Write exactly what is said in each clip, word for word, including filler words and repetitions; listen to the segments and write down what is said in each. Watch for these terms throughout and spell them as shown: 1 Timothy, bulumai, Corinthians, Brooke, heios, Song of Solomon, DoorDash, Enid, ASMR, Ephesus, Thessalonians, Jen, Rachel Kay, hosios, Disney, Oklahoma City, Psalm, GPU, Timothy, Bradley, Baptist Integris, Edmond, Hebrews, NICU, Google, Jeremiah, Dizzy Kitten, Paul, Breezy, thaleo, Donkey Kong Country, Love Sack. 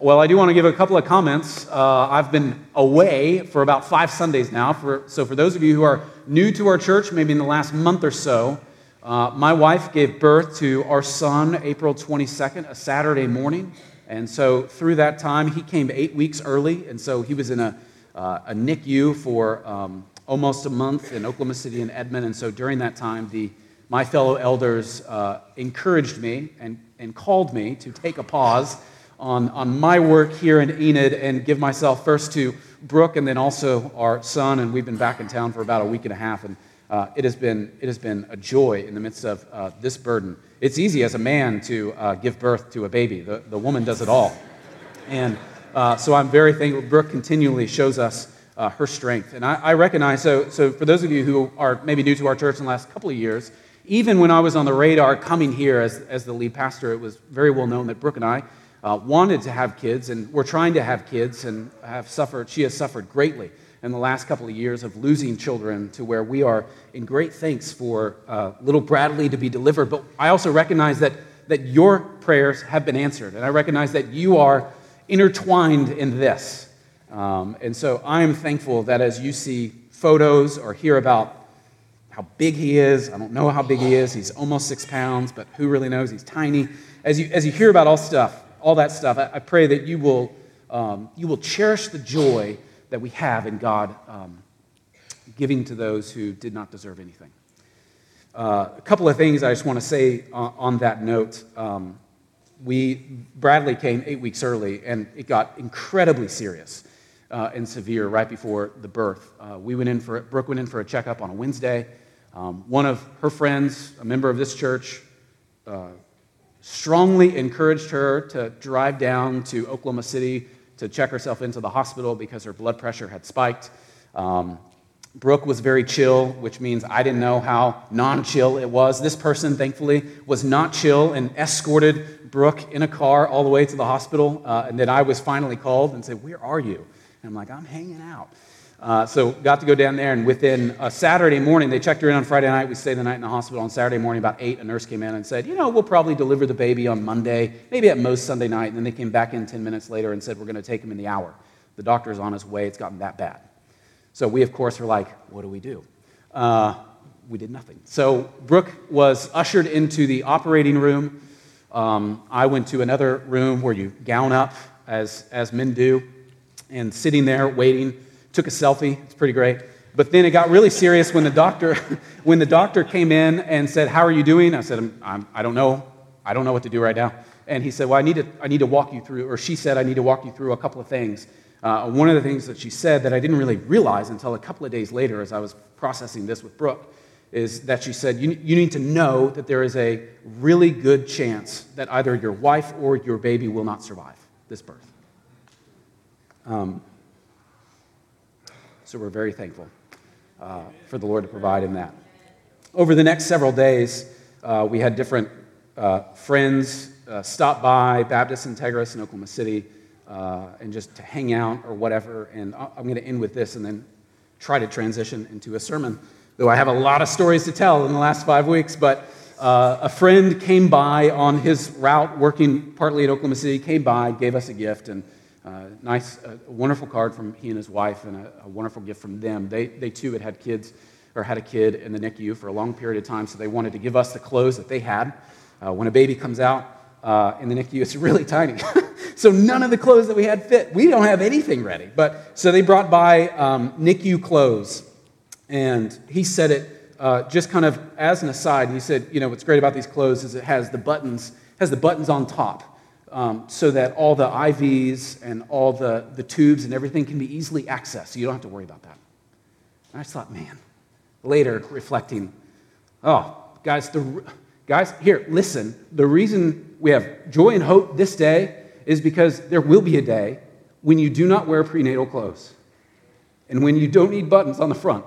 Well, I do want to give a couple of comments. Uh, I've been away for about five Sundays now. For, so for those of you who are new to our church, maybe in the last month or so, uh, my wife gave birth to our son April twenty-second, a Saturday morning. And so through that time, he came eight weeks early. And so he was in a, uh, a N I C U for um, almost a month in Oklahoma City and Edmond. And so during that time, the my fellow elders uh, encouraged me and, and called me to take a pause On, on my work here in Enid and give myself first to Brooke and then also our son, and we've been back in town for about a week and a half, and uh, it has been it has been a joy in the midst of uh, this burden. It's easy as a man to uh, give birth to a baby. The, the woman does it all. And uh, so I'm very thankful. Brooke continually shows us uh, her strength. And I, I recognize, so, so for those of you who are maybe new to our church in the last couple of years, even when I was on the radar coming here as, as the lead pastor, it was very well known that Brooke and I Uh, wanted to have kids, and we're trying to have kids, and have suffered. She has suffered greatly in the last couple of years of losing children, to where we are in great thanks for uh, little Bradley to be delivered. But I also recognize that that your prayers have been answered, and I recognize that you are intertwined in this. Um, and so I am thankful that as you see photos or hear about how big he is, I don't know how big he is. He's almost six pounds, but who really knows? He's tiny. As you as you hear about all stuff. All that stuff, I pray that you will um, you will cherish the joy that we have in God um, giving to those who did not deserve anything. Uh, a couple of things I just want to say on, on that note. Um, we Bradley came eight weeks early, and it got incredibly serious uh, and severe right before the birth. Uh, we went in for Brooke went in for a checkup on a Wednesday. Um, one of her friends, a member of this church, Uh, strongly encouraged her to drive down to Oklahoma City to check herself into the hospital because her blood pressure had spiked. Um, Brooke was very chill, which means I didn't know how non-chill it was. This person, thankfully, was not chill and escorted Brooke in a car all the way to the hospital. Uh, and then I was finally called and said, "Where are you?" And I'm like, "I'm hanging out." Uh, so got to go down there, and within a Saturday morning, they checked her in on Friday night. We stayed the night in the hospital. On Saturday morning, about eight, a nurse came in and said, you know, we'll probably deliver the baby on Monday, maybe at most Sunday night. And then they came back in ten minutes later and said, we're going to take him in the hour. The doctor's on his way. It's gotten that bad. So we, of course, were like, what do we do? Uh, we did nothing. So Brooke was ushered into the operating room. Um, I went to another room where you gown up, as, as men do, and sitting there waiting. Took a selfie. It's pretty great. But then it got really serious when the doctor, when the doctor came in and said, "How are you doing?" I said, I'm, I'm, "I don't know. I don't know what to do right now." And he said, "Well, I need to. I need to walk you through." Or she said, "I need to walk you through a couple of things." Uh, one of the things that she said that I didn't really realize until a couple of days later, as I was processing this with Brooke, is that she said, "You, you need to know that there is a really good chance that either your wife or your baby will not survive this birth." Um. So we're very thankful uh, for the Lord to provide in that. Over the next several days, uh, we had different uh, friends uh, stop by, Baptist Integris in Oklahoma City, uh, and just to hang out or whatever. And I'm going to end with this and then try to transition into a sermon, though I have a lot of stories to tell in the last five weeks. But uh, a friend came by on his route, working partly in Oklahoma City, came by, gave us a gift, and Uh, nice, uh, wonderful card from he and his wife, and a, a wonderful gift from them. They, they too had had kids, or had a kid in the N I C U for a long period of time, so they wanted to give us the clothes that they had. Uh, when a baby comes out uh, in the N I C U, it's really tiny, so none of the clothes that we had fit. We don't have anything ready, but so they brought by um, N I C U clothes, and he said it uh, just kind of as an aside. He said, you know, what's great about these clothes is it has the buttons, has the buttons on top. Um, so that all the I Vs and all the, the tubes and everything can be easily accessed. You don't have to worry about that. And I just thought, man, later reflecting, oh, guys, the guys, here, listen. The reason we have joy and hope this day is because there will be a day when you do not wear prenatal clothes and when you don't need buttons on the front,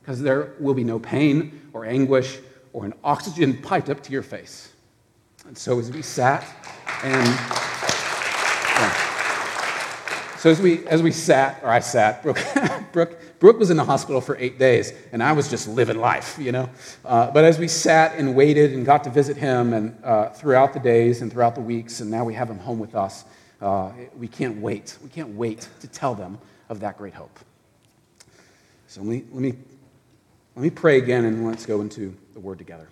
because there will be no pain or anguish or an oxygen piped up to your face. And so as we sat... And yeah. so as we as we sat, or I sat, Brooke, Brooke, Brooke was in the hospital for eight days, and I was just living life, you know. Uh, but as we sat and waited and got to visit him, and uh, throughout the days and throughout the weeks, and now we have him home with us, Uh, we can't wait. We can't wait to tell them of that great hope. So let me, let me, let me pray again, and let's go into the Word together.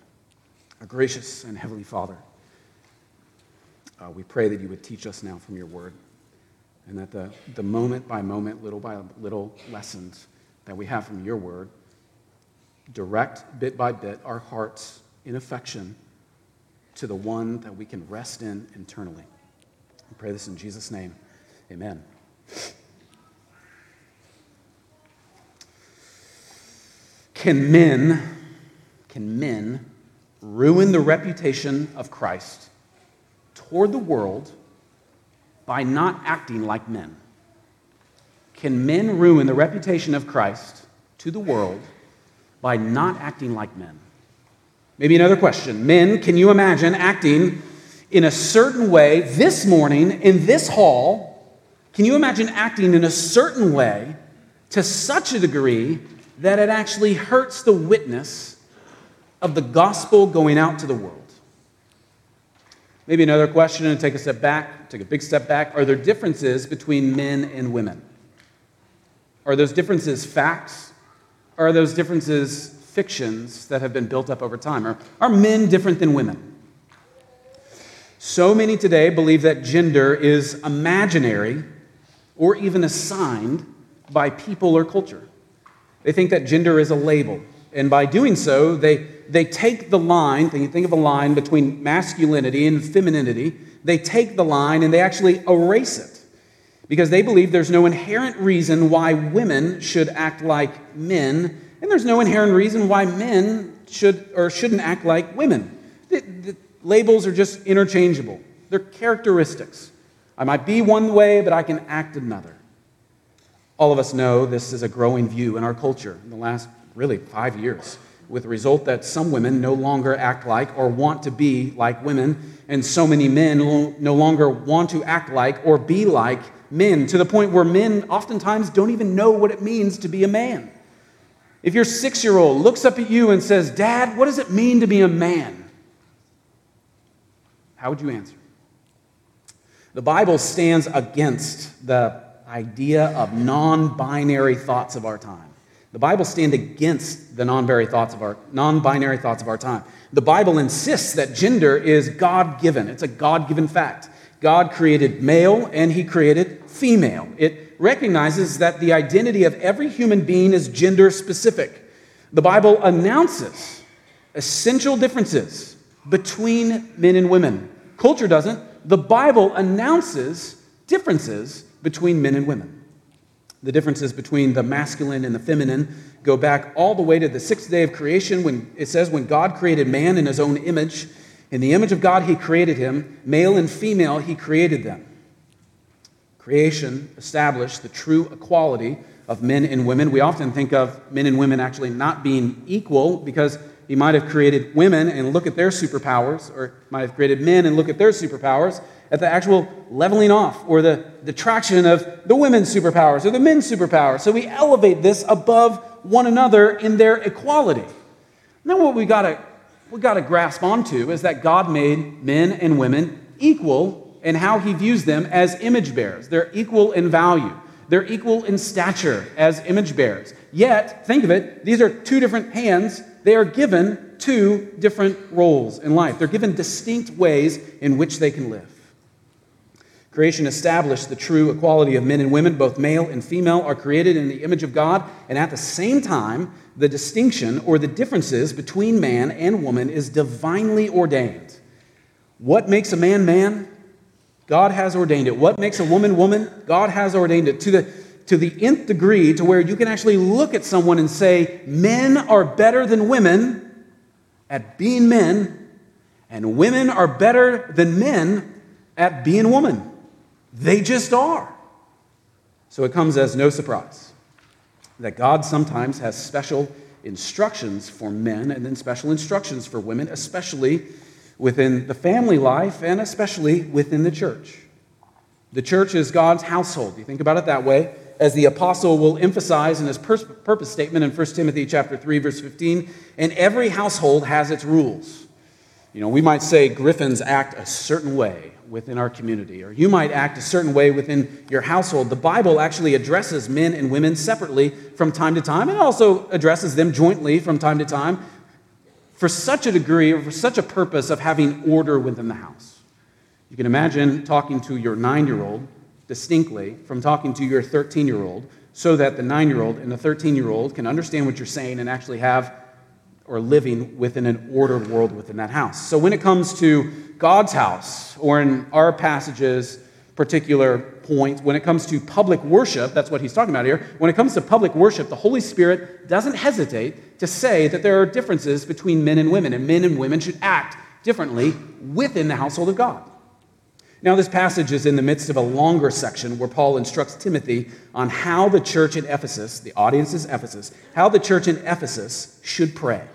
Our gracious and heavenly Father, uh, we pray that you would teach us now from your Word, and that the, the moment by moment, little by little lessons that we have from your Word direct, bit by bit, our hearts in affection to the one that we can rest in internally. We pray this in Jesus' name. Amen. Can men, can men ruin the reputation of Christ toward the world by not acting like men? Can men ruin the reputation of Christ to the world by not acting like men? Maybe another question. Men, can you imagine acting in a certain way this morning in this hall? Can you imagine acting in a certain way to such a degree that it actually hurts the witness of the gospel going out to the world? Maybe another question, and take a step back, take a big step back. Are there differences between men and women? Are those differences facts? Are those differences fictions that have been built up over time? Are, are men different than women? So many today believe that gender is imaginary or even assigned by people or culture. They think that gender is a label. And by doing so, they, they take the line, think of a line between masculinity and femininity, they take the line and they actually erase it because they believe there's no inherent reason why women should act like men, and there's no inherent reason why men should or shouldn't act like women. The, the labels are just interchangeable. They're characteristics. I might be one way, but I can act another. All of us know this is a growing view in our culture in the last really five years, with the result that some women no longer act like or want to be like women, and so many men no longer want to act like or be like men, to the point where men oftentimes don't even know what it means to be a man. If your six-year-old looks up at you and says, "Dad, what does it mean to be a man?" how would you answer? The Bible stands against the idea of non-binary thoughts of our time. The Bible stands against the non-binary thoughts of our non-binary thoughts of our time. The Bible insists that gender is God-given. It's a God-given fact. God created male and he created female. It recognizes that the identity of every human being is gender-specific. The Bible announces essential differences between men and women. Culture doesn't. The Bible announces differences between men and women. The differences between the masculine and the feminine go back all the way to the sixth day of creation, when it says, when God created man in his own image, in the image of God he created him, male and female he created them. Creation established the true equality of men and women. We often think of men and women actually not being equal because he might have created women and look at their superpowers, or might have created men and look at their superpowers, at the actual leveling off or the detraction of the women's superpowers or the men's superpowers. So we elevate this above one another in their equality. Now what we gotta we gotta grasp onto is that God made men and women equal in how he views them as image bearers. They're equal in value. They're equal in stature as image bearers. Yet, think of it, these are two different hands. They are given two different roles in life. They're given distinct ways in which they can live. Creation established the true equality of men and women. Both male and female are created in the image of God, and at the same time, the distinction or the differences between man and woman is divinely ordained. What makes a man man? God has ordained it. What makes a woman woman? God has ordained it to the, to the nth degree, to where you can actually look at someone and say, men are better than women at being men, and women are better than men at being woman. They just are. So it comes as no surprise that God sometimes has special instructions for men and then special instructions for women, especially within the family life and especially within the church. The church is God's household. You think about it that way, as the apostle will emphasize in his purpose statement in First Timothy chapter three, verse fifteen, and every household has its rules. You know, we might say griffins act a certain way. within our community, or you might act a certain way within your household. The Bible actually addresses men and women separately from time to time, and also addresses them jointly from time to time for such a degree or for such a purpose of having order within the house. You can imagine talking to your nine-year-old distinctly from talking to your thirteen-year-old so that the nine-year-old and the thirteen-year-old can understand what you're saying and actually have or living within an ordered world within that house. So when it comes to God's house, or in our passage's particular point, when it comes to public worship, that's what he's talking about here, when it comes to public worship, the Holy Spirit doesn't hesitate to say that there are differences between men and women, and men and women should act differently within the household of God. Now, this passage is in the midst of a longer section where Paul instructs Timothy on how the church in Ephesus, the audience is Ephesus, how the church in Ephesus should pray.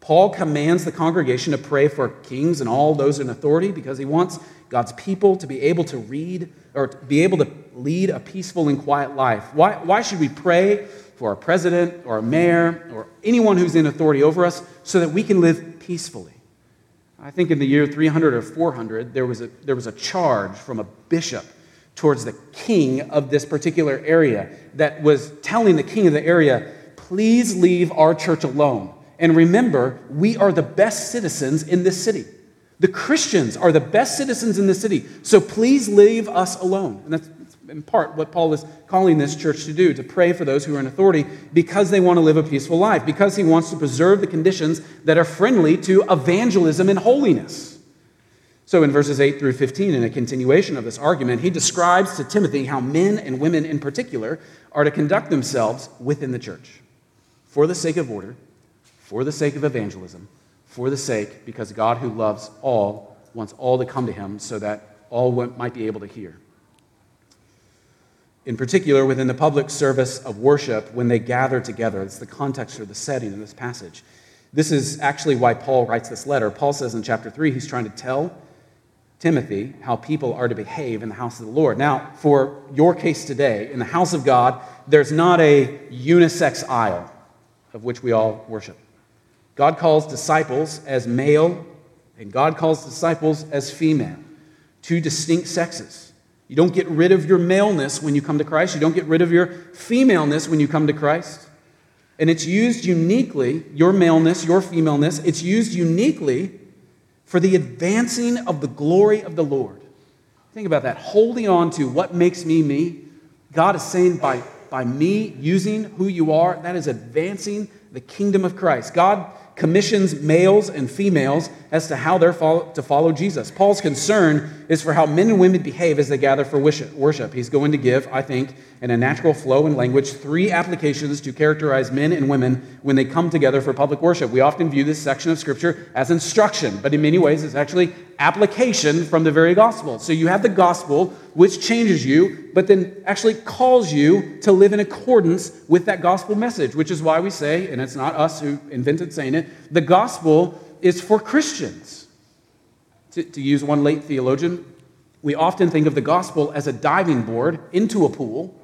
Paul commands the congregation to pray for kings and all those in authority because he wants God's people to be able to read or to be able to lead a peaceful and quiet life. Why, why should we pray for our president or our mayor or anyone who's in authority over us so that we can live peacefully? I think in the year three hundred or four hundred, there was a, there was a charge from a bishop towards the king of this particular area that was telling the king of the area, please leave our church alone. And remember, we are the best citizens in this city. The Christians are the best citizens in the city, so please leave us alone. And that's in part what Paul is calling this church to do, to pray for those who are in authority because they want to live a peaceful life, because he wants to preserve the conditions that are friendly to evangelism and holiness. So in verses eight through fifteen, in a continuation of this argument, he describes to Timothy how men and women in particular are to conduct themselves within the church for the sake of order, for the sake of evangelism, for the sake, because God who loves all wants all to come to him so that all might be able to hear. In particular, within the public service of worship, when they gather together, it's the context or the setting in this passage. This is actually why Paul writes this letter. Paul says in chapter three, he's trying to tell Timothy how people are to behave in the house of the Lord. Now, for your case today, in the house of God, there's not a unisex aisle of which we all worship. God calls disciples as male, and God calls disciples as female, two distinct sexes. You don't get rid of your maleness when you come to Christ. You don't get rid of your femaleness when you come to Christ. And it's used uniquely, your maleness, your femaleness, it's used uniquely for the advancing of the glory of the Lord. Think about that, holding on to what makes me me. God is saying by, by me using who you are, that is advancing the kingdom of Christ. God commissions males and females as to how they're follow, to follow Jesus. Paul's concern is for how men and women behave as they gather for worship. He's going to give, I think, in a natural flow and language, three applications to characterize men and women when they come together for public worship. We often view this section of Scripture as instruction, but in many ways it's actually application from the very gospel. So you have the gospel, which changes you, but then actually calls you to live in accordance with that gospel message, which is why we say, and it's not us who invented saying it, the gospel is for Christians. To, to use one late theologian, we often think of the gospel as a diving board into a pool,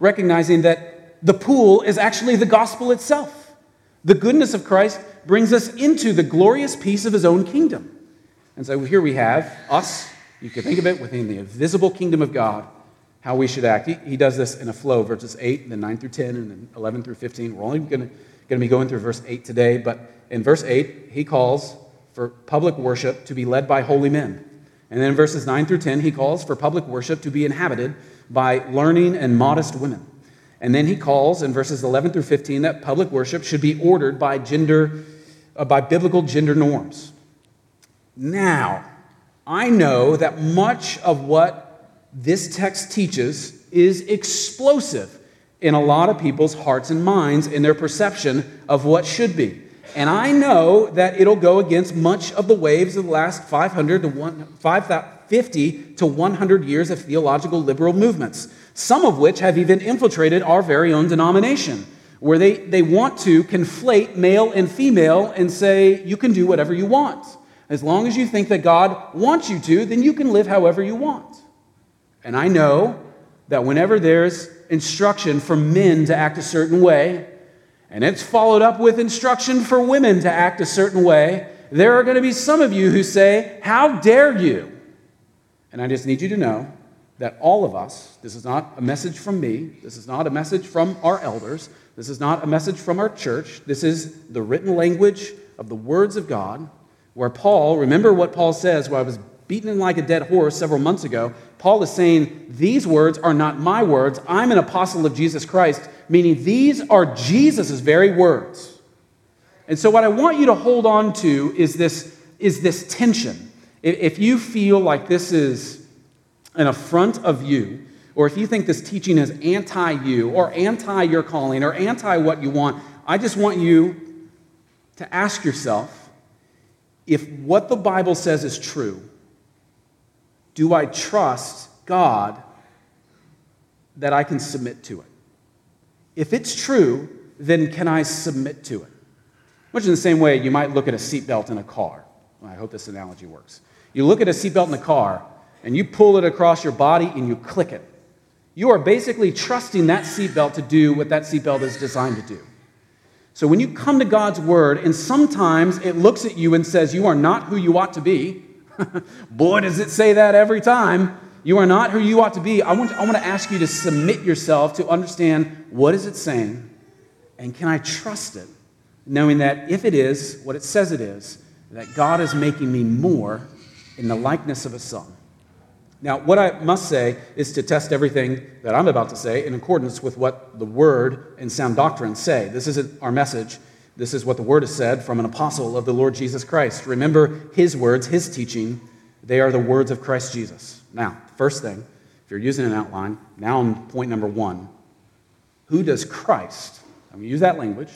recognizing that the pool is actually the gospel itself. The goodness of Christ brings us into the glorious peace of his own kingdom. And so here we have us. You can think of it within the invisible kingdom of God, how we should act. He, he does this in a flow, verses eight, and then nine through ten, and then eleven through fifteen. We're only going to be going through verse eight today, but in verse eight, he calls for public worship to be led by holy men. And then in verses nine through ten, he calls for public worship to be inhabited by learning and modest women. And then he calls in verses eleven through fifteen that public worship should be ordered by gender, uh, by biblical gender norms. Now, I know that much of what this text teaches is explosive in a lot of people's hearts and minds in their perception of what should be. And I know that it'll go against much of the waves of the last five hundred to one, fifty to one hundred years of theological liberal movements, some of which have even infiltrated our very own denomination, where they, they want to conflate male and female and say, you can do whatever you want. As long as you think that God wants you to, then you can live however you want. And I know that whenever there's instruction for men to act a certain way, and it's followed up with instruction for women to act a certain way, there are going to be some of you who say, how dare you? And I just need you to know that all of us, this is not a message from me, this is not a message from our elders, this is not a message from our church, this is the written language of the words of God, where Paul, remember what Paul says, where I was beaten like a dead horse several months ago, Paul is saying, these words are not my words, I'm an apostle of Jesus Christ, meaning these are Jesus' very words. And so what I want you to hold on to is this, is this tension. If you feel like this is an affront of you, or if you think this teaching is anti-you, or anti-your calling, or anti-what you want, I just want you to ask yourself, if what the Bible says is true, do I trust God that I can submit to it? If it's true, then can I submit to it? Much in the same way you might look at a seatbelt in a car. I hope this analogy works. You look at a seatbelt in a car, and you pull it across your body, and you click it. You are basically trusting that seatbelt to do what that seatbelt is designed to do. So when you come to God's Word, and sometimes it looks at you and says, you are not who you ought to be. Boy, does it say that every time. You are not who you ought to be. I want, I want to ask you to submit yourself to understand what is it saying, and can I trust it, knowing that if it is what it says it is, that God is making me more in the likeness of His Son. Now, what I must say is to test everything that I'm about to say in accordance with what the Word and sound doctrine say. This isn't our message. This is what the Word has said from an apostle of the Lord Jesus Christ. Remember His words, His teaching. They are the words of Christ Jesus. Now, first thing, if you're using an outline, now on point number one, who does Christ, I'm going to use that language,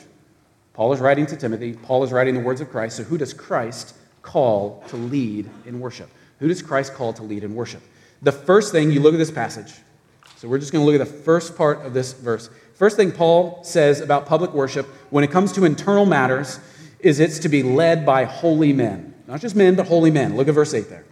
Paul is writing to Timothy, Paul is writing the words of Christ, so who does Christ call to lead in worship? Who does Christ call to lead in worship? The first thing, you look at this passage, so we're just going to look at the first part of this verse. First thing Paul says about public worship when it comes to internal matters is it's to be led by holy men. Not just men, but holy men. Look at verse eight there.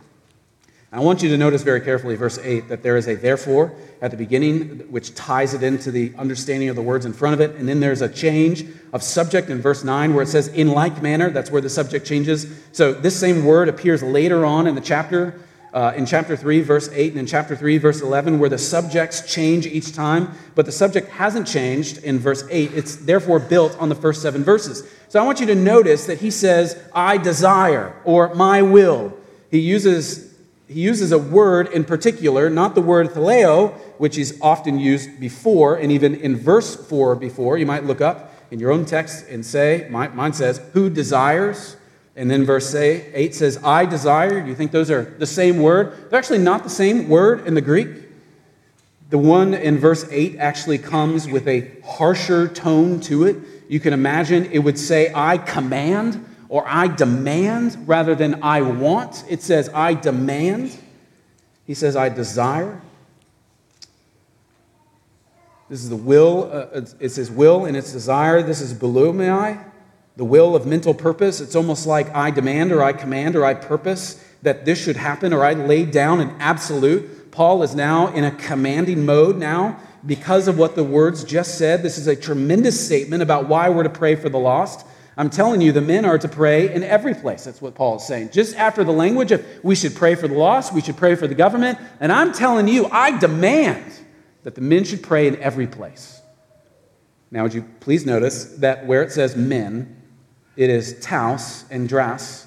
I want you to notice very carefully, verse eight, that there is a therefore at the beginning, which ties it into the understanding of the words in front of it, and then there's a change of subject in verse nine where it says, in like manner, that's where the subject changes. So this same word appears later on in the chapter, uh, in chapter three, verse eight, and in chapter three, verse eleven, where the subjects change each time, but the subject hasn't changed in verse eight. It's therefore built on the first seven verses. So I want you to notice that he says, I desire, or my will. He uses... He uses a word in particular, not the word thaleo, which is often used before, and even in verse four before. You might look up in your own text and say, mine says, who desires? And then verse eight says, I desire. Do you think those are the same word? They're actually not the same word in the Greek. The one in verse eight actually comes with a harsher tone to it. You can imagine it would say, I command, or I demand rather than I want. It says, I demand. He says, I desire. This is the will. Uh, it's his will and its desire. This is bulumai, the will of mental purpose. It's almost like I demand or I command or I purpose that this should happen, or I lay down an absolute. Paul is now in a commanding mode now because of what the words just said. This is a tremendous statement about why we're to pray for the lost. I'm telling you, the men are to pray in every place. That's what Paul is saying. Just after the language of we should pray for the lost, we should pray for the government. And I'm telling you, I demand that the men should pray in every place. Now, would you please notice that where it says men, it is taos and dras,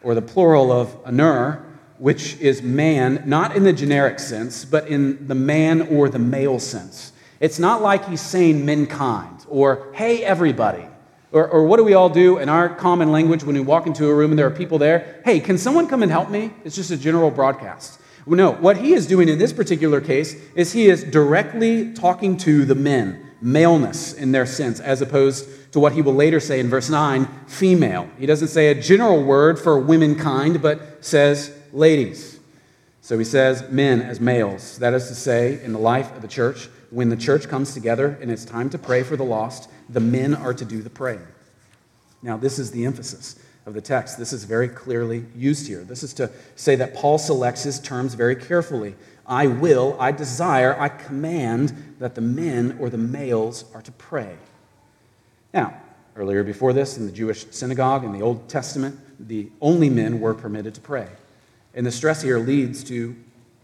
or the plural of anur, which is man, not in the generic sense, but in the man or the male sense. It's not like he's saying mankind or, hey, everybody. Or, or what do we all do in our common language when we walk into a room and there are people there? Hey, can someone come and help me? It's just a general broadcast. Well, no, what he is doing in this particular case is he is directly talking to the men, maleness in their sense, as opposed to what he will later say in verse nine, female. He doesn't say a general word for womankind, but says ladies. So he says men as males. That is to say, in the life of the church, when the church comes together and it's time to pray for the lost, the men are to do the praying. Now, this is the emphasis of the text. This is very clearly used here. This is to say that Paul selects his terms very carefully. I will, I desire, I command that the men or the males are to pray. Now, earlier before this, in the Jewish synagogue, in the Old Testament, the only men were permitted to pray. And the stress here leads to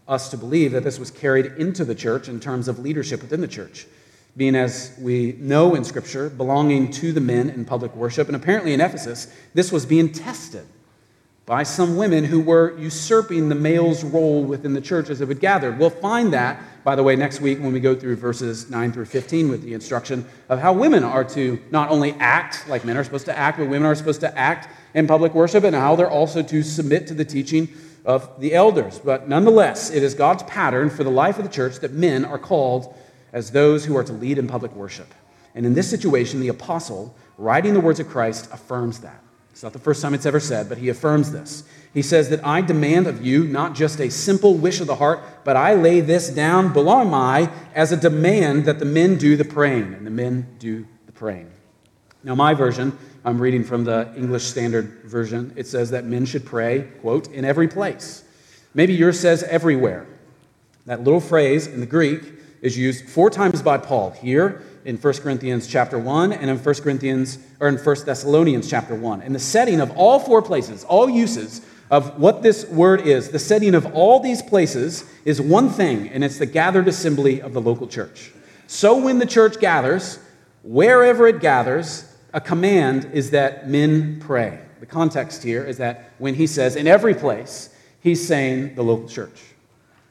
us to believe that this was carried into the church in terms of leadership within the church, being, as we know in Scripture, belonging to the men in public worship. And apparently in Ephesus, this was being tested by some women who were usurping the male's role within the church as it would gather. We'll find that, by the way, next week when we go through verses nine through fifteen with the instruction of how women are to not only act like men are supposed to act, but women are supposed to act in public worship, and how they're also to submit to the teaching of the elders. But nonetheless, it is God's pattern for the life of the church that men are called as those who are to lead in public worship. And in this situation, the apostle, writing the words of Christ, affirms that. It's not the first time it's ever said, but he affirms this. He says that I demand of you not just a simple wish of the heart, but I lay this down below my as a demand that the men do the praying. And the men do the praying. Now my version, I'm reading from the English Standard Version, it says that men should pray, quote, in every place. Maybe yours says everywhere. That little phrase in the Greek is used four times by Paul here in First Corinthians chapter one and in First Corinthians or in First Thessalonians chapter one. And the setting of all four places, all uses of what this word is, the setting of all these places is one thing, and it's the gathered assembly of the local church. So when the church gathers, wherever it gathers, a command is that men pray. The context here is that when he says in every place, he's saying the local church.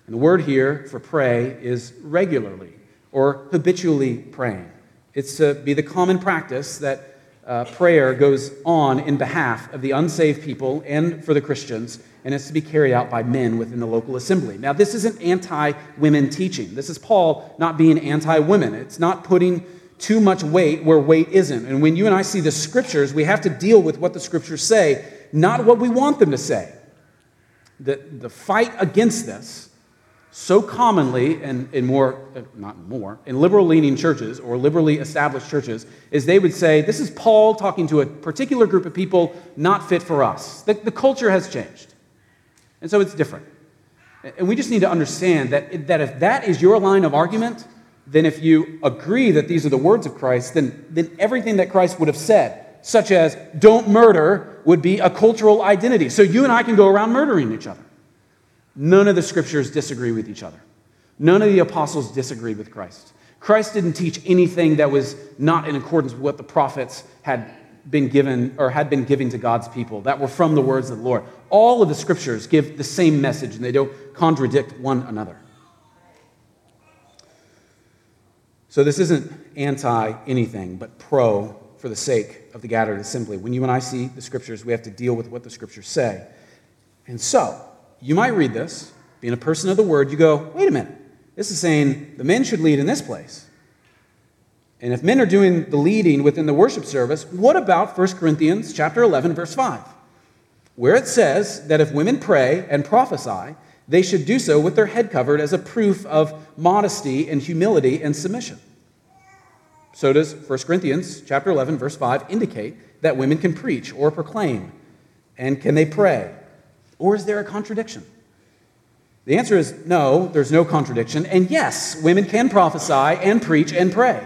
And the word here for pray is regularly or habitually praying. It's to be the common practice that uh, prayer goes on in behalf of the unsaved people and for the Christians, and it's to be carried out by men within the local assembly. Now, this isn't anti-women teaching. This is Paul not being anti-women. It's not putting too much weight where weight isn't. And when you and I see the Scriptures, we have to deal with what the Scriptures say, not what we want them to say. The, the fight against this, so commonly in, in more, not more, in liberal-leaning churches or liberally established churches, is they would say, this is Paul talking to a particular group of people not fit for us. The, the culture has changed. And so it's different. And we just need to understand that, that if that is your line of argument, then if you agree that these are the words of Christ, then, then everything that Christ would have said, such as don't murder, would be a cultural identity. So you and I can go around murdering each other. None of the Scriptures disagree with each other. None of the apostles disagree with Christ. Christ didn't teach anything that was not in accordance with what the prophets had been given or had been giving to God's people that were from the words of the Lord. All of the Scriptures give the same message, and they don't contradict one another. So this isn't anti-anything, but pro for the sake of the gathered assembly. When you and I see the Scriptures, we have to deal with what the Scriptures say. And so, you might read this, being a person of the Word, you go, wait a minute, this is saying the men should lead in this place. And if men are doing the leading within the worship service, what about First Corinthians chapter eleven, verse five, where it says that if women pray and prophesy, they should do so with their head covered as a proof of modesty and humility and submission. So does First Corinthians chapter eleven, verse five indicate that women can preach or proclaim, and can they pray? Or is there a contradiction? The answer is no, there's no contradiction. And yes, women can prophesy and preach and pray.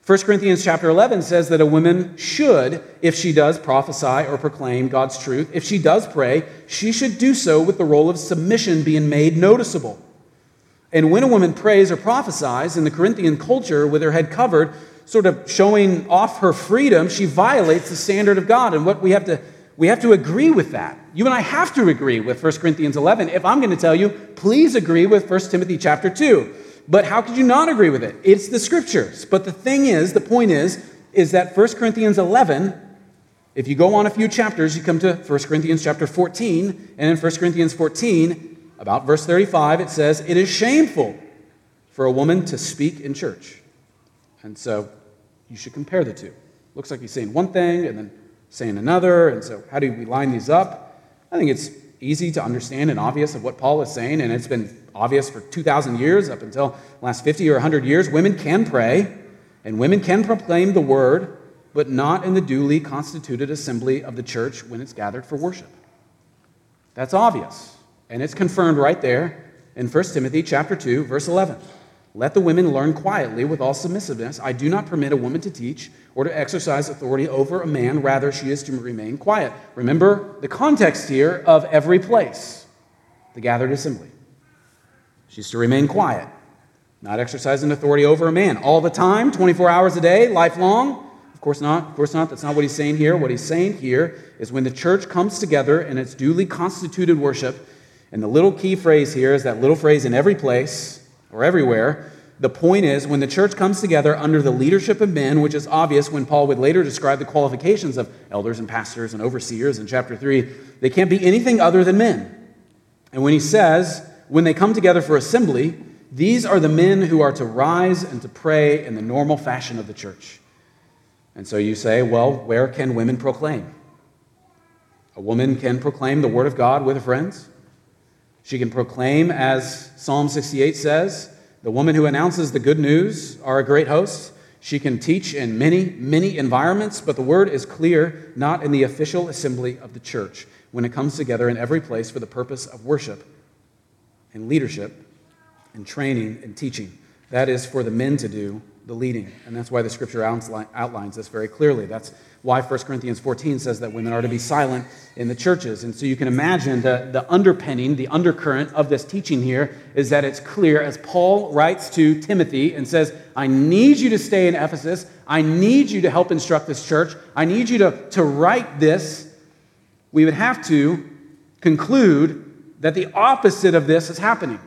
First Corinthians chapter eleven says that a woman should, if she does prophesy or proclaim God's truth, if she does pray, she should do so with the role of submission being made noticeable. And when a woman prays or prophesies in the Corinthian culture with her head covered, sort of showing off her freedom, she violates the standard of God. And what we have to We have to agree with that. You and I have to agree with First Corinthians eleven. If I'm going to tell you, please agree with First Timothy chapter two. But how could you not agree with it? It's the Scriptures. But the thing is, the point is, is that First Corinthians eleven, if you go on a few chapters, you come to First Corinthians chapter fourteen. And in First Corinthians fourteen, about verse thirty-five, it says, it is shameful for a woman to speak in church. And so you should compare the two. Looks like he's saying one thing and then saying another, and so how do we line these up? I think it's easy to understand and obvious of what Paul is saying, and it's been obvious for two thousand years, up until the last fifty or one hundred years. Women can pray, and women can proclaim the word, but not in the duly constituted assembly of the church when it's gathered for worship. That's obvious, and it's confirmed right there in First Timothy chapter two, verse eleven. Let the women learn quietly with all submissiveness. I do not permit a woman to teach or to exercise authority over a man. Rather, she is to remain quiet. Remember the context here of every place, the gathered assembly. She's to remain quiet, not exercising authority over a man all the time, twenty-four hours a day, lifelong. Of course not. Of course not. That's not what he's saying here. What he's saying here is when the church comes together in its duly constituted worship, and the little key phrase here is that little phrase in every place or everywhere. The point is when the church comes together under the leadership of men, which is obvious when Paul would later describe the qualifications of elders and pastors and overseers in chapter three, they can't be anything other than men. And when he says, when they come together for assembly, these are the men who are to rise and to pray in the normal fashion of the church. And so you say, well, where can women proclaim? A woman can proclaim the word of God with her friends. She can proclaim, as Psalm sixty-eight says, the woman who announces the good news are a great host. She can teach in many, many environments, but the word is clear, not in the official assembly of the church, when it comes together in every place for the purpose of worship and leadership and training and teaching. That is for the men to do the leading. And that's why the scripture outlines this very clearly. That's why First Corinthians fourteen says that women are to be silent in the churches. And so you can imagine the, the underpinning, the undercurrent of this teaching here is that it's clear, as Paul writes to Timothy and says, I need you to stay in Ephesus. I need you to help instruct this church. I need you to, to write this. We would have to conclude that the opposite of this is happening.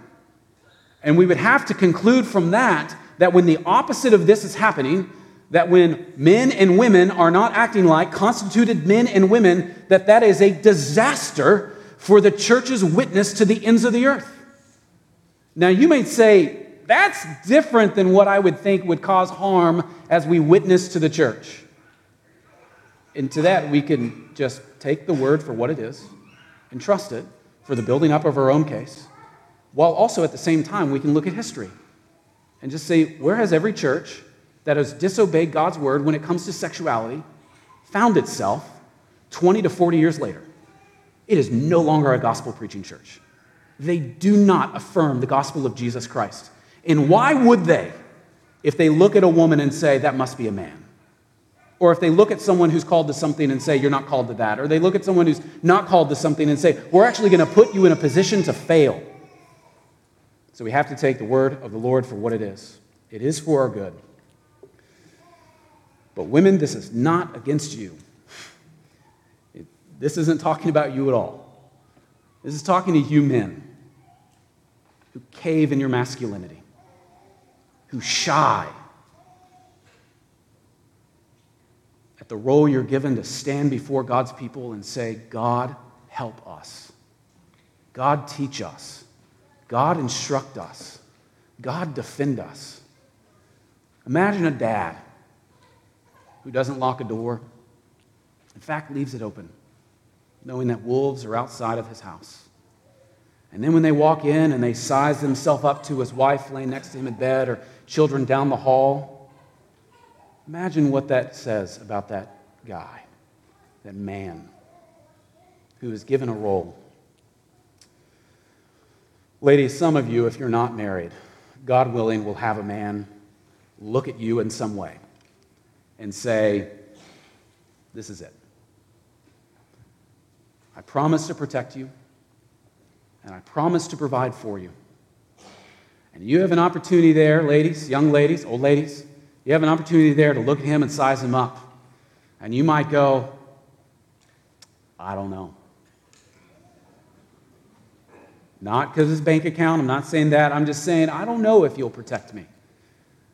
And we would have to conclude from that that when the opposite of this is happening, that when men and women are not acting like constituted men and women, that that is a disaster for the church's witness to the ends of the earth. Now, you may say, that's different than what I would think would cause harm as we witness to the church. And to that, we can just take the word for what it is and trust it for the building up of our own case, while also at the same time, we can look at history and just say, where has every church that has disobeyed God's word when it comes to sexuality found itself twenty to forty years later? It is no longer a gospel-preaching church. They do not affirm the gospel of Jesus Christ. And why would they if they look at a woman and say, that must be a man? Or if they look at someone who's called to something and say, you're not called to that? Or they look at someone who's not called to something and say, we're actually going to put you in a position to fail. So we have to take the word of the Lord for what it is. It is for our good. But women, this is not against you. It, this isn't talking about you at all. This is talking to you men who cave in your masculinity, who shy at the role you're given to stand before God's people and say, God, help us. God, teach us. God, instruct us. God, defend us. Imagine a dad who doesn't lock a door, in fact, leaves it open, knowing that wolves are outside of his house. And then when they walk in and they size themselves up to his wife laying next to him in bed or children down the hall, imagine what that says about that guy, that man who is given a role. Ladies, some of you, if you're not married, God willing, will have a man look at you in some way and say, this is it. I promise to protect you, and I promise to provide for you. And you have an opportunity there, ladies, young ladies, old ladies, you have an opportunity there to look at him and size him up. And you might go, I don't know. Not because of his bank account, I'm not saying that. I'm just saying, I don't know if you'll protect me.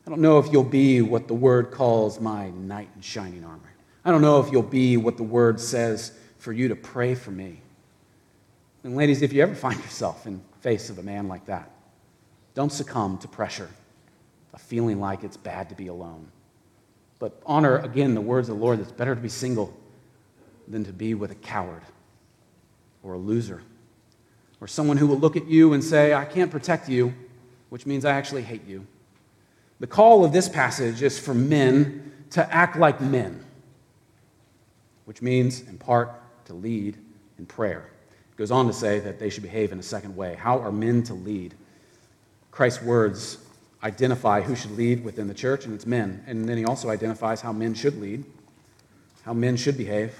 I don't know if you'll be what the word calls my knight in shining armor. I don't know if you'll be what the word says for you to pray for me. And ladies, if you ever find yourself in the face of a man like that, don't succumb to pressure, a feeling like it's bad to be alone. But honor, again, the words of the Lord, it's better to be single than to be with a coward or a loser. Or someone who will look at you and say, I can't protect you, which means I actually hate you. The call of this passage is for men to act like men, which means, in part, to lead in prayer. It goes on to say that they should behave in a second way. How are men to lead? Christ's words identify who should lead within the church, and it's men. And then he also identifies how men should lead, how men should behave.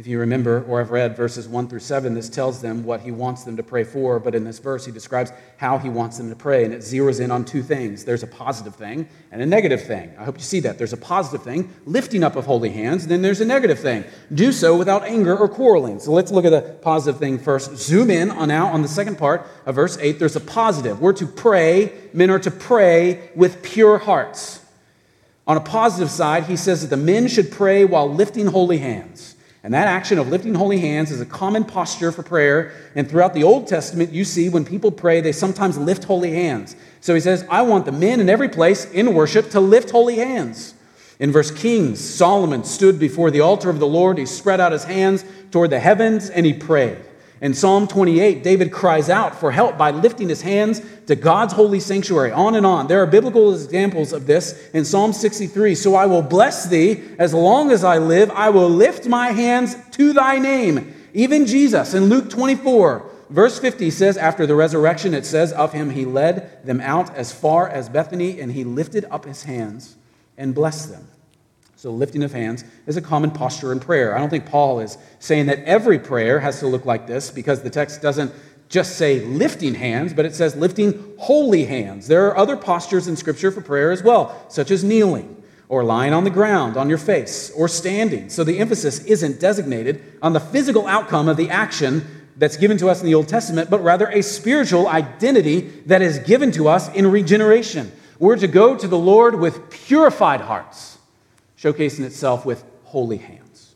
If you remember or have read verses one through seven, this tells them what he wants them to pray for, but in this verse he describes how he wants them to pray, and it zeroes in on two things. There's a positive thing and a negative thing. I hope you see that. There's a positive thing, lifting up of holy hands, and then there's a negative thing. Do so without anger or quarreling. So let's look at the positive thing first. Zoom in on now on the second part of verse eight. There's a positive. We're to pray. Men are to pray with pure hearts. On a positive side, he says that the men should pray while lifting holy hands. And that action of lifting holy hands is a common posture for prayer. And throughout the Old Testament, you see when people pray, they sometimes lift holy hands. So he says, I want the men in every place in worship to lift holy hands. In verse Kings, Solomon stood before the altar of the Lord. He spread out his hands toward the heavens and he prayed. In Psalm twenty-eight, David cries out for help by lifting his hands to God's holy sanctuary, on and on. There are biblical examples of this in Psalm sixty-three. So I will bless thee as long as I live. I will lift my hands to thy name. Even Jesus in Luke twenty-four, verse fifty says, after the resurrection, it says, of him he led them out as far as Bethany, and he lifted up his hands and blessed them. So lifting of hands is a common posture in prayer. I don't think Paul is saying that every prayer has to look like this, because the text doesn't just say lifting hands, but it says lifting holy hands. There are other postures in Scripture for prayer as well, such as kneeling or lying on the ground on your face or standing. So the emphasis isn't designated on the physical outcome of the action that's given to us in the Old Testament, but rather a spiritual identity that is given to us in regeneration. We're to go to the Lord with purified hearts, showcasing itself with holy hands.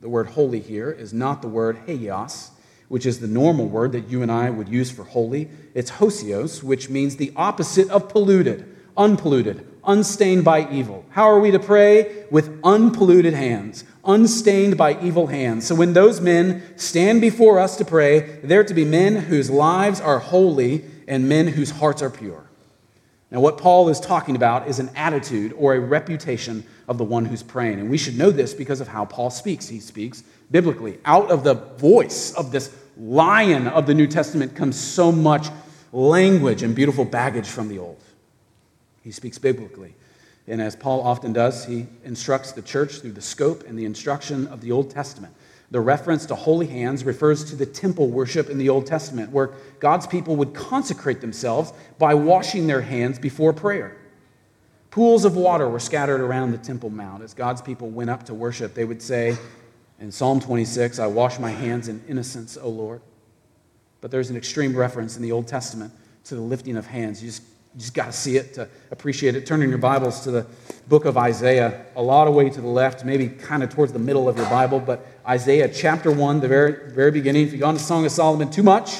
The word holy here is not the word heios, which is the normal word that you and I would use for holy. It's hosios, which means the opposite of polluted, unpolluted, unstained by evil. How are we to pray? With unpolluted hands, unstained by evil hands. So when those men stand before us to pray, they're to be men whose lives are holy and men whose hearts are pure. Now, what Paul is talking about is an attitude or a reputation of the one who's praying. And we should know this because of how Paul speaks. He speaks biblically. Out of the voice of this lion of the New Testament comes so much language and beautiful baggage from the Old. He speaks biblically. And as Paul often does, he instructs the church through the scope and the instruction of the Old Testament. The reference to holy hands refers to the temple worship in the Old Testament, where God's people would consecrate themselves by washing their hands before prayer. Pools of water were scattered around the Temple Mount. As God's people went up to worship, they would say, in Psalm twenty-six, I wash my hands in innocence, O Lord. But there's an extreme reference in the Old Testament to the lifting of hands. You just, you just got to see it to appreciate it. Turn in your Bibles to the book of Isaiah, a lot of way to the left, maybe kind of towards the middle of your Bible, but Isaiah chapter one, the very, very beginning. If you've gone to Song of Solomon too much,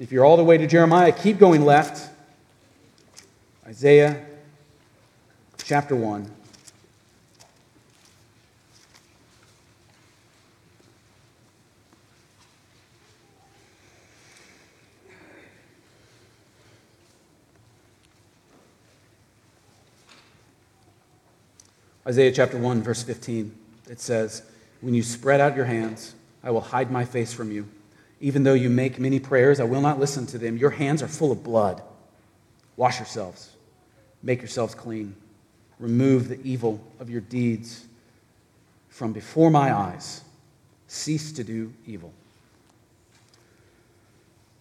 if you're all the way to Jeremiah, keep going left. Isaiah chapter one. Isaiah chapter one, verse fifteen, it says, when you spread out your hands, I will hide my face from you. Even though you make many prayers, I will not listen to them. Your hands are full of blood. Wash yourselves. Make yourselves clean. Remove the evil of your deeds from before my eyes. Cease to do evil.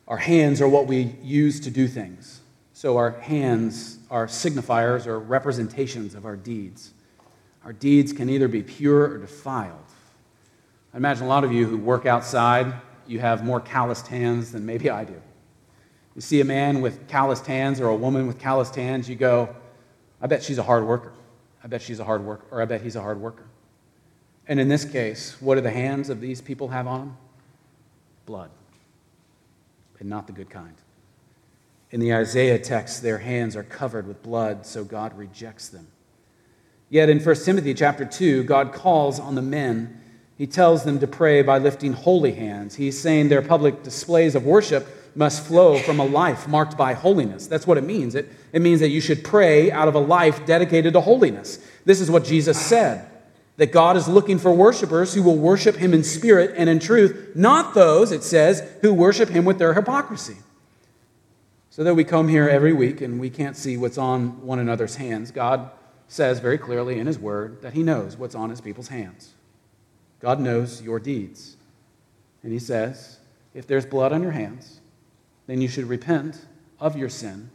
Our hands are what we use to do things. So our hands are signifiers or representations of our deeds. Our deeds can either be pure or defiled. I imagine a lot of you who work outside, you have more calloused hands than maybe I do. You see a man with calloused hands or a woman with calloused hands, you go, I bet she's a hard worker. I bet she's a hard worker, or I bet he's a hard worker. And in this case, what do the hands of these people have on them? Blood, and not the good kind. In the Isaiah text, their hands are covered with blood, so God rejects them. Yet in First Timothy chapter two, God calls on the men. He tells them to pray by lifting holy hands. He's saying their public displays of worship must flow from a life marked by holiness. That's what it means. It, it means that you should pray out of a life dedicated to holiness. This is what Jesus said, that God is looking for worshipers who will worship him in spirit and in truth, not those, it says, who worship him with their hypocrisy. So that we come here every week and we can't see what's on one another's hands, God says very clearly in his word that he knows what's on his people's hands. God knows your deeds. And he says, if there's blood on your hands, then you should repent of your sin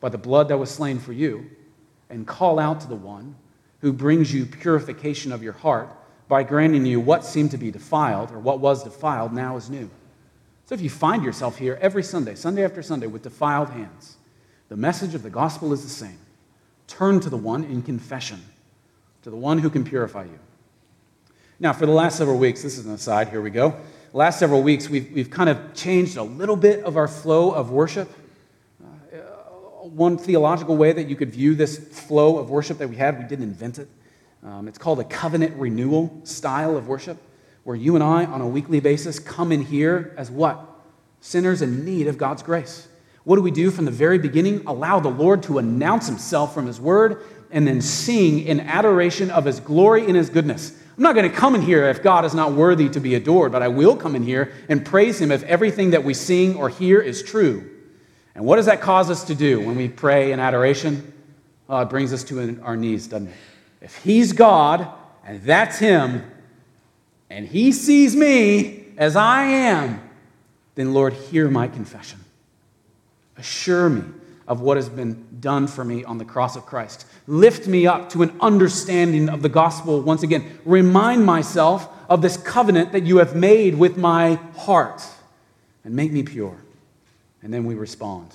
by the blood that was slain for you and call out to the one who brings you purification of your heart by granting you what seemed to be defiled, or what was defiled now is new. So if you find yourself here every Sunday, Sunday after Sunday, with defiled hands, the message of the gospel is the same. Turn to the one in confession, to the one who can purify you. Now, for the last several weeks, this is an aside, here we go. The last several weeks, we've, we've kind of changed a little bit of our flow of worship. Uh, one theological way that you could view this flow of worship that we had, we didn't invent it. Um, it's called a covenant renewal style of worship, where you and I, on a weekly basis, come in here as what? Sinners in need of God's grace. What do we do from the very beginning? Allow the Lord to announce himself from his word, and then sing in adoration of his glory and his goodness. I'm not going to come in here if God is not worthy to be adored, but I will come in here and praise him if everything that we sing or hear is true. And what does that cause us to do when we pray in adoration? Oh, it brings us to our knees, doesn't it? If he's God, and that's him, and he sees me as I am, then Lord, hear my confession. Assure me of what has been done for me on the cross of Christ. Lift me up to an understanding of the gospel once again. Remind myself of this covenant that you have made with my heart, and make me pure. And then we respond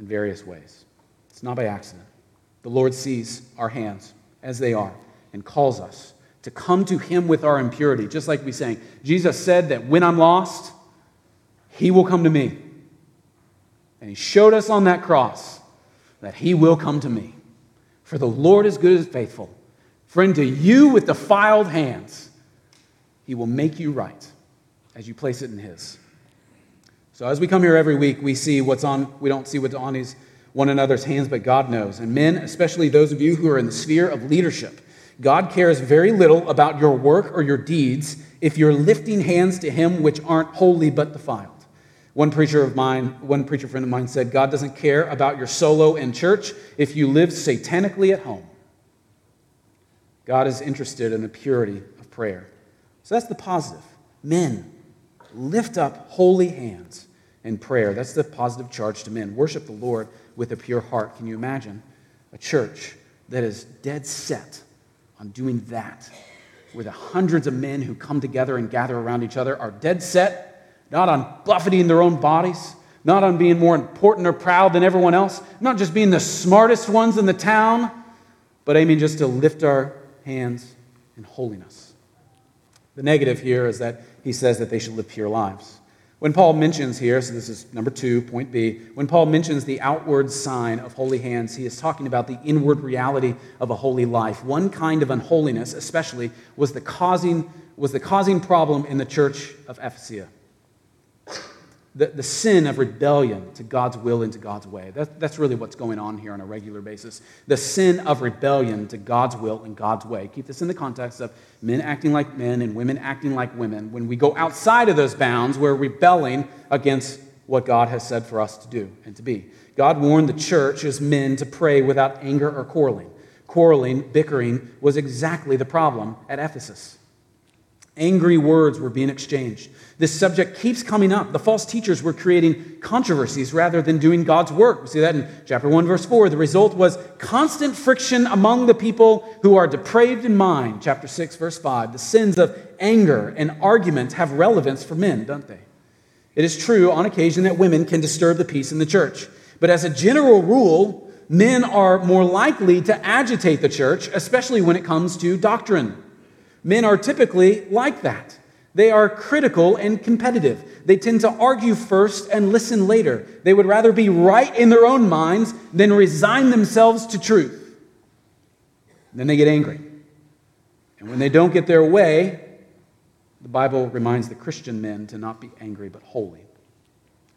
in various ways. It's not by accident. The Lord sees our hands as they are and calls us to come to him with our impurity, just like we sang. Jesus said that when I'm lost, he will come to me. And he showed us on that cross that he will come to me. For the Lord is good and faithful. Friend, to you with defiled hands, he will make you right as you place it in his. So as we come here every week, we see what's on, we don't see what's on his, one another's hands, but God knows. And men, especially those of you who are in the sphere of leadership, God cares very little about your work or your deeds if you're lifting hands to him which aren't holy but defiled. One preacher of mine, one preacher friend of mine said, God doesn't care about your solo in church if you live satanically at home. God is interested in the purity of prayer. So that's the positive. Men, lift up holy hands in prayer. That's the positive charge to men. Worship the Lord with a pure heart. Can you imagine a church that is dead set on doing that, where the hundreds of men who come together and gather around each other are dead set not on buffeting their own bodies, not on being more important or proud than everyone else, not just being the smartest ones in the town, but aiming just to lift our hands in holiness. The negative here is that he says that they should live pure lives. When Paul mentions here, so this is number two, point B, when Paul mentions the outward sign of holy hands, he is talking about the inward reality of a holy life. One kind of unholiness, especially, was the causing, was the causing problem in the church of Ephesus. The, the sin of rebellion to God's will and to God's way. That, that's really what's going on here on a regular basis. The sin of rebellion to God's will and God's way. Keep this in the context of men acting like men and women acting like women. When we go outside of those bounds, we're rebelling against what God has said for us to do and to be. God warned the church as men to pray without anger or quarreling. Quarreling, bickering, was exactly the problem at Ephesus. Angry words were being exchanged. This subject keeps coming up. The false teachers were creating controversies rather than doing God's work. We see that in chapter one, verse four. The result was constant friction among the people who are depraved in mind. Chapter six, verse five. The sins of anger and argument have relevance for men, don't they? It is true on occasion that women can disturb the peace in the church. But as a general rule, men are more likely to agitate the church, especially when it comes to doctrine. Men are typically like that. They are critical and competitive. They tend to argue first and listen later. They would rather be right in their own minds than resign themselves to truth. And then they get angry. And when they don't get their way, the Bible reminds the Christian men to not be angry but holy.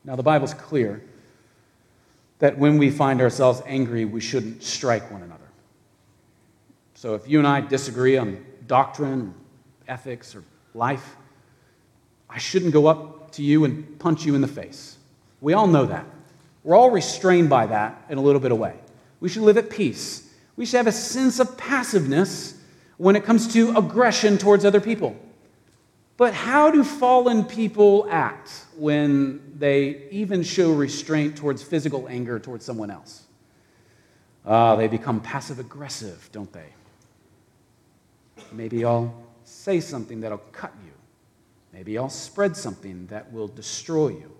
Now, the Bible's clear that when we find ourselves angry, we shouldn't strike one another. So if you and I disagree on doctrine, ethics, or life, I shouldn't go up to you and punch you in the face. We all know that. We're all restrained by that in a little bit of way. We should live at peace. We should have a sense of passiveness when it comes to aggression towards other people. But how do fallen people act when they even show restraint towards physical anger towards someone else? Uh, they become passive-aggressive, don't they? Maybe I'll say something that'll cut you. Maybe I'll spread something that will destroy you.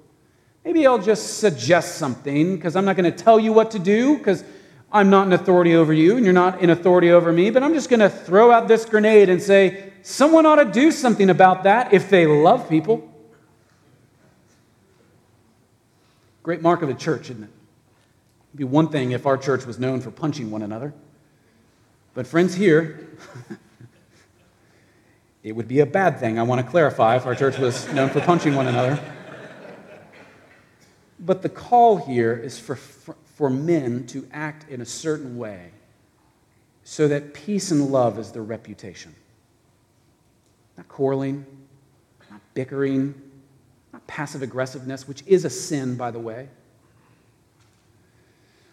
Maybe I'll just suggest something because I'm not going to tell you what to do because I'm not in authority over you and you're not in authority over me, but I'm just going to throw out this grenade and say, someone ought to do something about that if they love people. Great mark of a church, isn't it? It'd be one thing if our church was known for punching one another. But friends, here, it would be a bad thing, I want to clarify, if our church was known for punching one another. But the call here is for, for for men to act in a certain way so that peace and love is their reputation. Not quarreling, not bickering, not passive aggressiveness, which is a sin, by the way.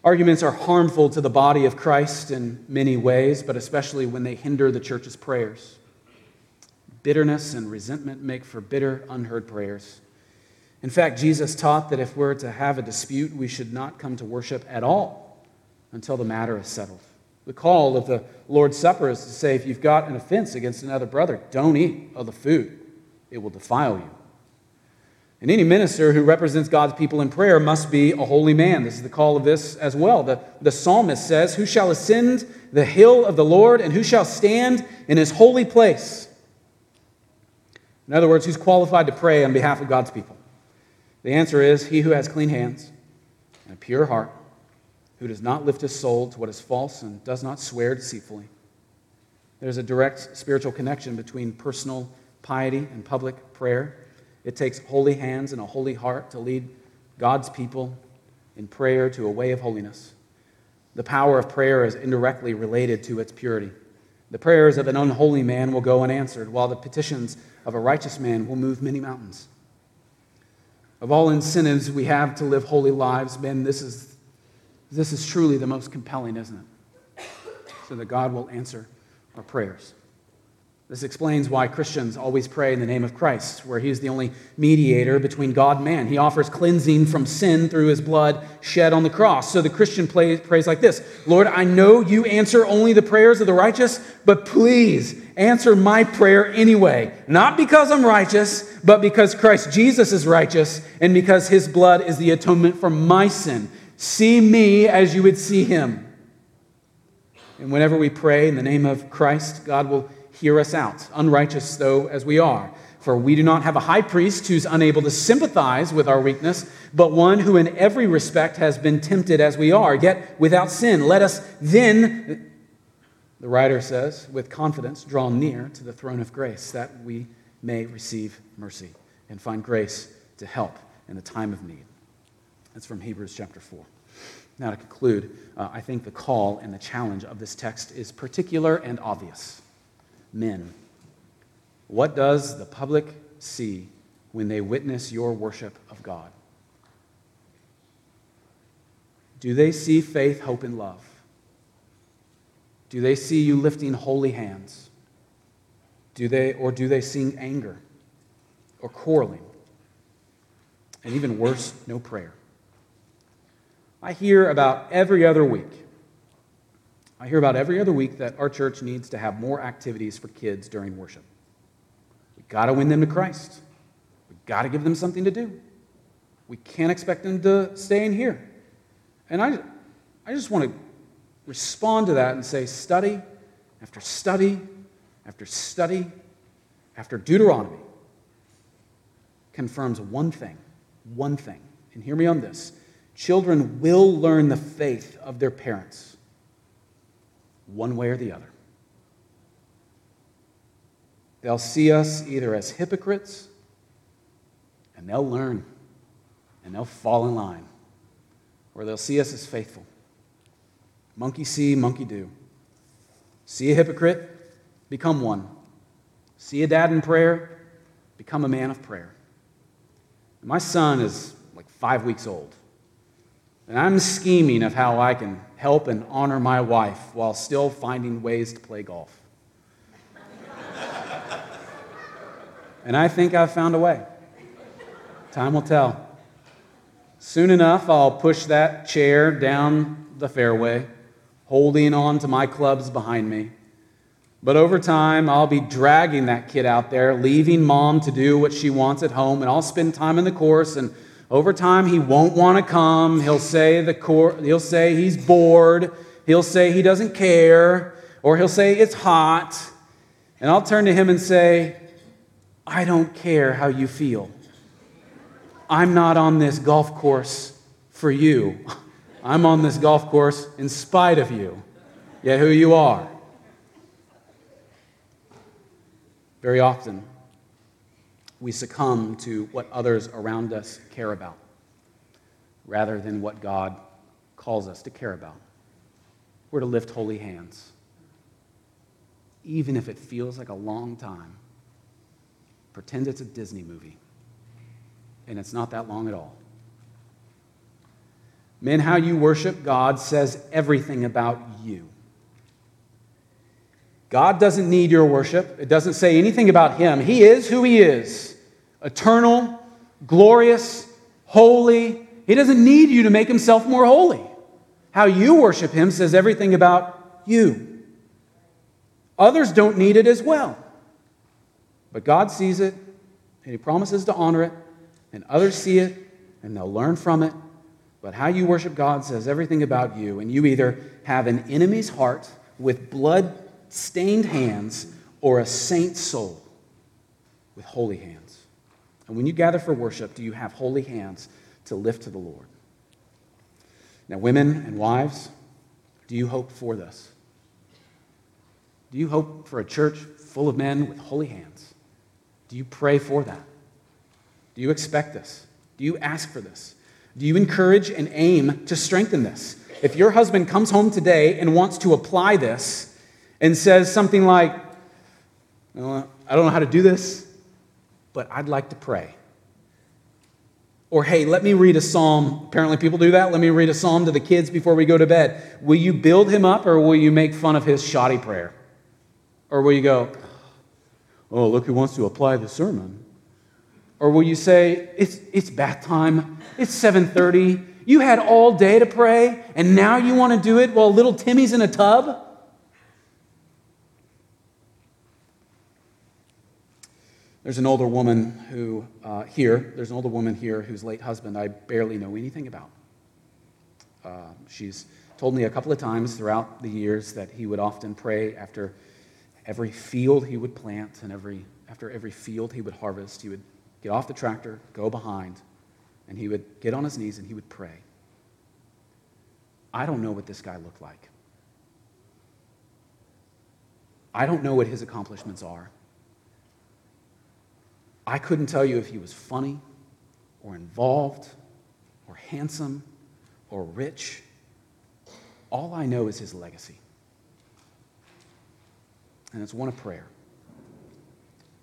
Arguments are harmful to the body of Christ in many ways, but especially when they hinder the church's prayers. Bitterness and resentment make for bitter, unheard prayers. In fact, Jesus taught that if we're to have a dispute, we should not come to worship at all until the matter is settled. The call of the Lord's Supper is to say, if you've got an offense against another brother, don't eat of the food. It will defile you. And any minister who represents God's people in prayer must be a holy man. This is the call of this as well. The, the psalmist says, who shall ascend the hill of the Lord, and who shall stand in his holy place? In other words, who's qualified to pray on behalf of God's people? The answer is, he who has clean hands and a pure heart, who does not lift his soul to what is false and does not swear deceitfully. There's a direct spiritual connection between personal piety and public prayer. It takes holy hands and a holy heart to lead God's people in prayer to a way of holiness. The power of prayer is indirectly related to its purity. The prayers of an unholy man will go unanswered, while the petitions of a righteous man will move many mountains. Of all incentives we have to live holy lives, men, this is this is truly the most compelling, isn't it? So that God will answer our prayers. This explains why Christians always pray in the name of Christ, where he is the only mediator between God and man. He offers cleansing from sin through his blood shed on the cross. So the Christian prays like this: Lord, I know you answer only the prayers of the righteous, but please answer my prayer anyway, not because I'm righteous, but because Christ Jesus is righteous and because his blood is the atonement for my sin. See me as you would see him. And whenever we pray in the name of Christ, God will hear us out, unrighteous though as we are. For we do not have a high priest who's unable to sympathize with our weakness, but one who in every respect has been tempted as we are, yet without sin. Let us then, the writer says, with confidence, draw near to the throne of grace that we may receive mercy and find grace to help in the time of need. That's from Hebrews chapter four. Now to conclude, uh, I think the call and the challenge of this text is particular and obvious. Men, what does the public see when they witness your worship of God? Do they see faith, hope, and love? Do they see you lifting holy hands? Do they, or do they see anger or quarreling? And even worse, no prayer. I hear about every other week. I hear about every other week that our church needs to have more activities for kids during worship. We've got to win them to Christ. We've got to give them something to do. We can't expect them to stay in here. And I, I just want to respond to that and say, study after study after study after Deuteronomy confirms one thing, one thing. And hear me on this. Children will learn the faith of their parents one way or the other. They'll see us either as hypocrites, and they'll learn, and they'll fall in line, or they'll see us as faithful. Monkey see, monkey do. See a hypocrite, become one. See a dad in prayer, become a man of prayer. And my son is like five weeks old, and I'm scheming of how I can help and honor my wife while still finding ways to play golf. And I think I've found a way. Time will tell. Soon enough, I'll push that chair down the fairway, holding on to my clubs behind me. But over time, I'll be dragging that kid out there, leaving mom to do what she wants at home, and I'll spend time in the course, and over time, he won't want to come. He'll say the cor- he'll say he's bored. He'll say he doesn't care, or he'll say it's hot. And I'll turn to him and say, I don't care how you feel. I'm not on this golf course for you. I'm on this golf course in spite of you, yet who you are. Very often, we succumb to what others around us care about rather than what God calls us to care about. We're to lift holy hands, even if it feels like a long time. Pretend it's a Disney movie, and it's not that long at all. Men, how you worship God says everything about you. God doesn't need your worship. It doesn't say anything about him. He is who he is, eternal, glorious, holy. He doesn't need you to make himself more holy. How you worship him says everything about you. Others don't need it as well. But God sees it, and he promises to honor it, and others see it, and they'll learn from it. But how you worship God says everything about you, and you either have an enemy's heart with blood stained hands, or a saint soul with holy hands. And when you gather for worship, do you have holy hands to lift to the Lord? Now, women and wives, do you hope for this? Do you hope for a church full of men with holy hands? Do you pray for that? Do you expect this? Do you ask for this? Do you encourage and aim to strengthen this? If your husband comes home today and wants to apply this, and says something like, well, I don't know how to do this, but I'd like to pray. Or, hey, let me read a psalm. Apparently people do that. Let me read a psalm to the kids before we go to bed. Will you build him up, or will you make fun of his shoddy prayer? Or will you go, oh, look who wants to apply the sermon? Or will you say, it's it's bath time. It's seven thirty. You had all day to pray, and now you want to do it while little Timmy's in a tub? There's an older woman who, uh, here, there's an older woman here whose late husband I barely know anything about. Uh, she's told me a couple of times throughout the years that he would often pray after every field he would plant, and every after every field he would harvest, he would get off the tractor, go behind, and he would get on his knees and he would pray. I don't know what this guy looked like. I don't know what his accomplishments are. I couldn't tell you if he was funny or involved or handsome or rich. All I know is his legacy. And it's one of prayer.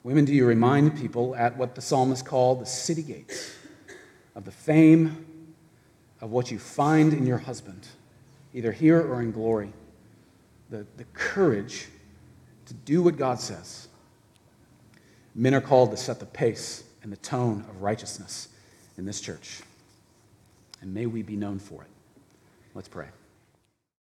Women, do you remind people at what the psalmist called the city gates of the fame of what you find in your husband, either here or in glory, the, the courage to do what God says. Men are called to set the pace and the tone of righteousness in this church. And may we be known for it. Let's pray.